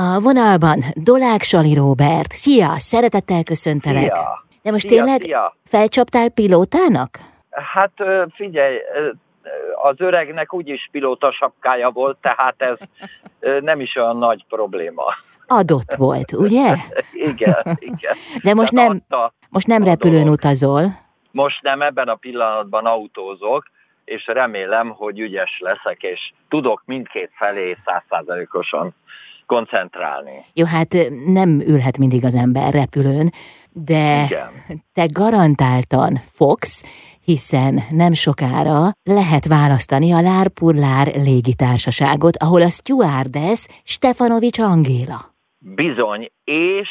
A vonalban Dolák-Saly Róbert. Szia, szeretettel köszöntelek. Szia. De most tényleg felcsaptál pilótának? Hát figyelj, az öregnek úgyis pilóta sapkája volt, tehát ez nem is olyan nagy probléma. Adott volt, ugye? Igen. De most nem repülőn utazol? Most nem, ebben a pillanatban autózok, és remélem, hogy ügyes leszek, és tudok mindkét felé 100%-osan koncentrálni. Jó, hát nem ülhet mindig az ember repülőn, de igen, te garantáltan fogsz, hiszen nem sokára lehet választani a Lár-Púr-Lár Légitársaságot, ahol a stewardess Stefanovics Angéla. Bizony, és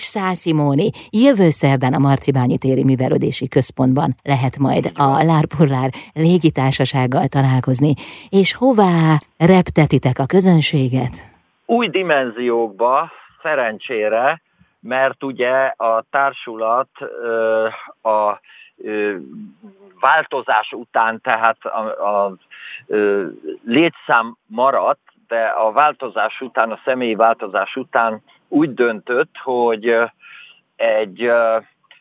Szászimóni. Jövő szerdán a Marczibányi téri művelődési központban lehet majd a Lár-Púr-Lár Légitársasággal találkozni. És hová reptetitek a közönséget? Új dimenziókba, szerencsére, mert ugye a társulat a változás után, tehát a létszám maradt, de a változás után, a személyi változás után úgy döntött, hogy egy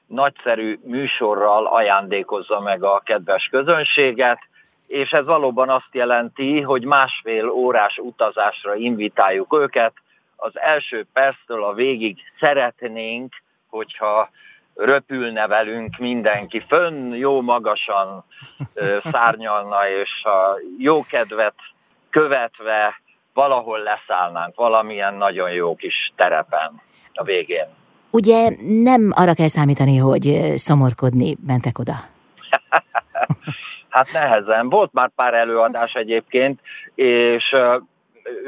nagyszerű műsorral ajándékozza meg a kedves közönséget, és ez valóban azt jelenti, hogy 1,5 órás utazásra invitáljuk őket. Az első perctől a végig szeretnénk, hogyha röpülne velünk mindenki fönn, jó magasan szárnyalna, és a jó kedvet követve valahol leszállnánk, valamilyen nagyon jó kis terepen a végén. Ugye nem arra kell számítani, hogy szomorkodni mentek oda? Hát nehezen. Volt már pár előadás egyébként, és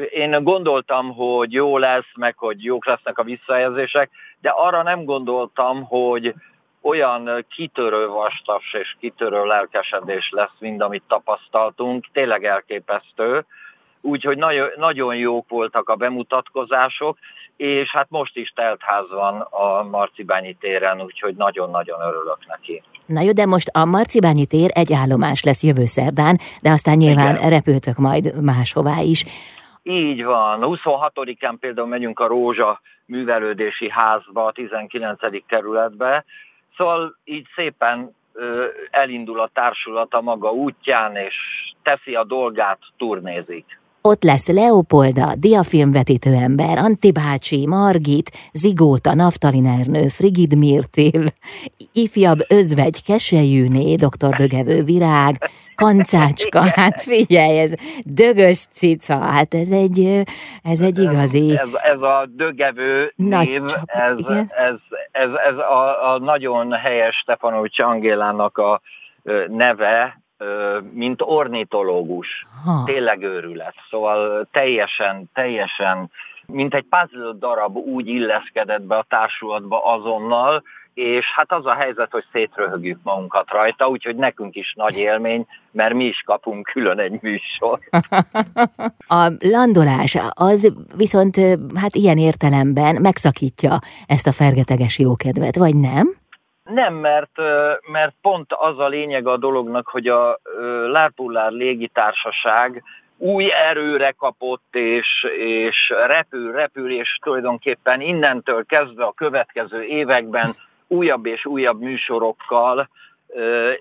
én gondoltam, hogy jó lesz, meg hogy jók lesznek a visszajelzések, de arra nem gondoltam, hogy olyan kitörő vastaps és kitörő lelkesedés lesz, mint amit tapasztaltunk, tényleg elképesztő. Úgyhogy nagyon jók voltak a bemutatkozások, és hát most is telt ház van a Marczibányi téren, úgyhogy nagyon-nagyon örülök neki. Na jó, de most a Marczibányi tér egy állomás lesz jövő szerdán, de aztán nyilván repültök majd máshová is. Így van. 26-án például megyünk a Rózsa művelődési házba, a 19. kerületbe. Szóval így szépen elindul a társulat a maga útján, és teszi a dolgát, turnézik. Ott lesz Leopolda, diafilmvetítő ember, Antibácsi Margit, Zigóta, Naftalinernő, Frigid Mirtil, ifjabb özvegy Keselyűné, dr. Dögevő virág, Kancácska, hát figyelj, ez dögös cica, hát ez egy igazi... Ez a Dögevő név, ez a nagyon helyes Stefanovics Angélának a neve, mint ornitológus. Tényleg őrület. Szóval teljesen, mint egy puzzle darab úgy illeszkedett be a társulatba azonnal, és hát az a helyzet, hogy szétröhögjük magunkat rajta, úgyhogy nekünk is nagy élmény, mert mi is kapunk külön egy műsort. A landolás az viszont hát ilyen értelemben megszakítja ezt a fergeteges jókedvet, vagy nem? Nem, mert pont az a lényeg a dolognak, hogy a Lár-Púr-Lár Légitársaság új erőre kapott, és repül, és tulajdonképpen innentől kezdve a következő években újabb és újabb műsorokkal,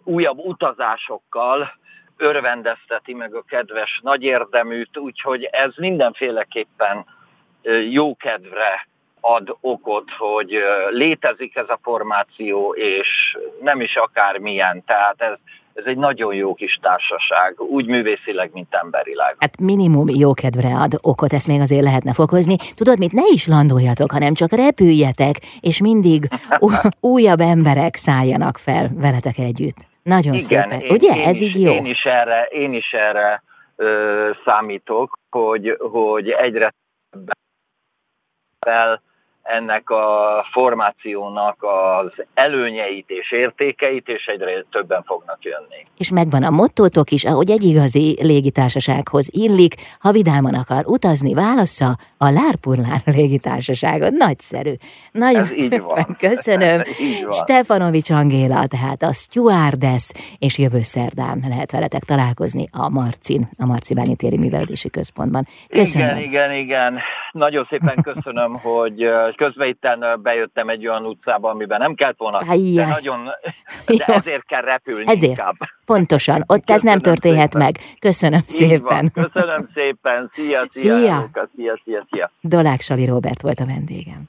újabb utazásokkal örvendezteti meg a kedves nagyérdeműt, úgyhogy ez mindenféleképpen jó kedvre ad okot, hogy létezik ez a formáció, és nem is akármilyen, tehát ez egy nagyon jó kis társaság, úgy művészileg, mint emberileg. Hát minimum jó kedvre ad okot, ezt még azért lehetne fokozni. Tudod mit, ne is landoljatok, hanem csak repüljetek, és mindig újabb emberek szálljanak fel veletek együtt. Nagyon szépen, ugye? Ez így jó. Én is erre számítok, hogy egyre többen ennek a formációnak az előnyeit és értékeit, és egyre többen fognak jönni. És megvan a mottótok is, ahogy egy igazi légitársasághoz illik, ha vidáman akar utazni, válassza a Lár-Púr-Lár Légitársaságot. Nagyszerű. Nagyon szépen köszönöm. Stefanovics Angéla, tehát a stewardess, és jövő szerdán lehet veletek találkozni a Marcin, a Marczibányi téri művelődési központban. Köszönöm. Igen. Nagyon szépen köszönöm, hogy közben itten bejöttem egy olyan utcába, amiben nem kellett volna, de nagyon, de ezért kell repülni inkább. Pontosan, ott köszönöm, ez nem történhet szépen. Meg. Köszönöm szépen. Köszönöm szépen. Szia. Szia, Róka. Szia. Dolák-Saly Róbert volt a vendégem.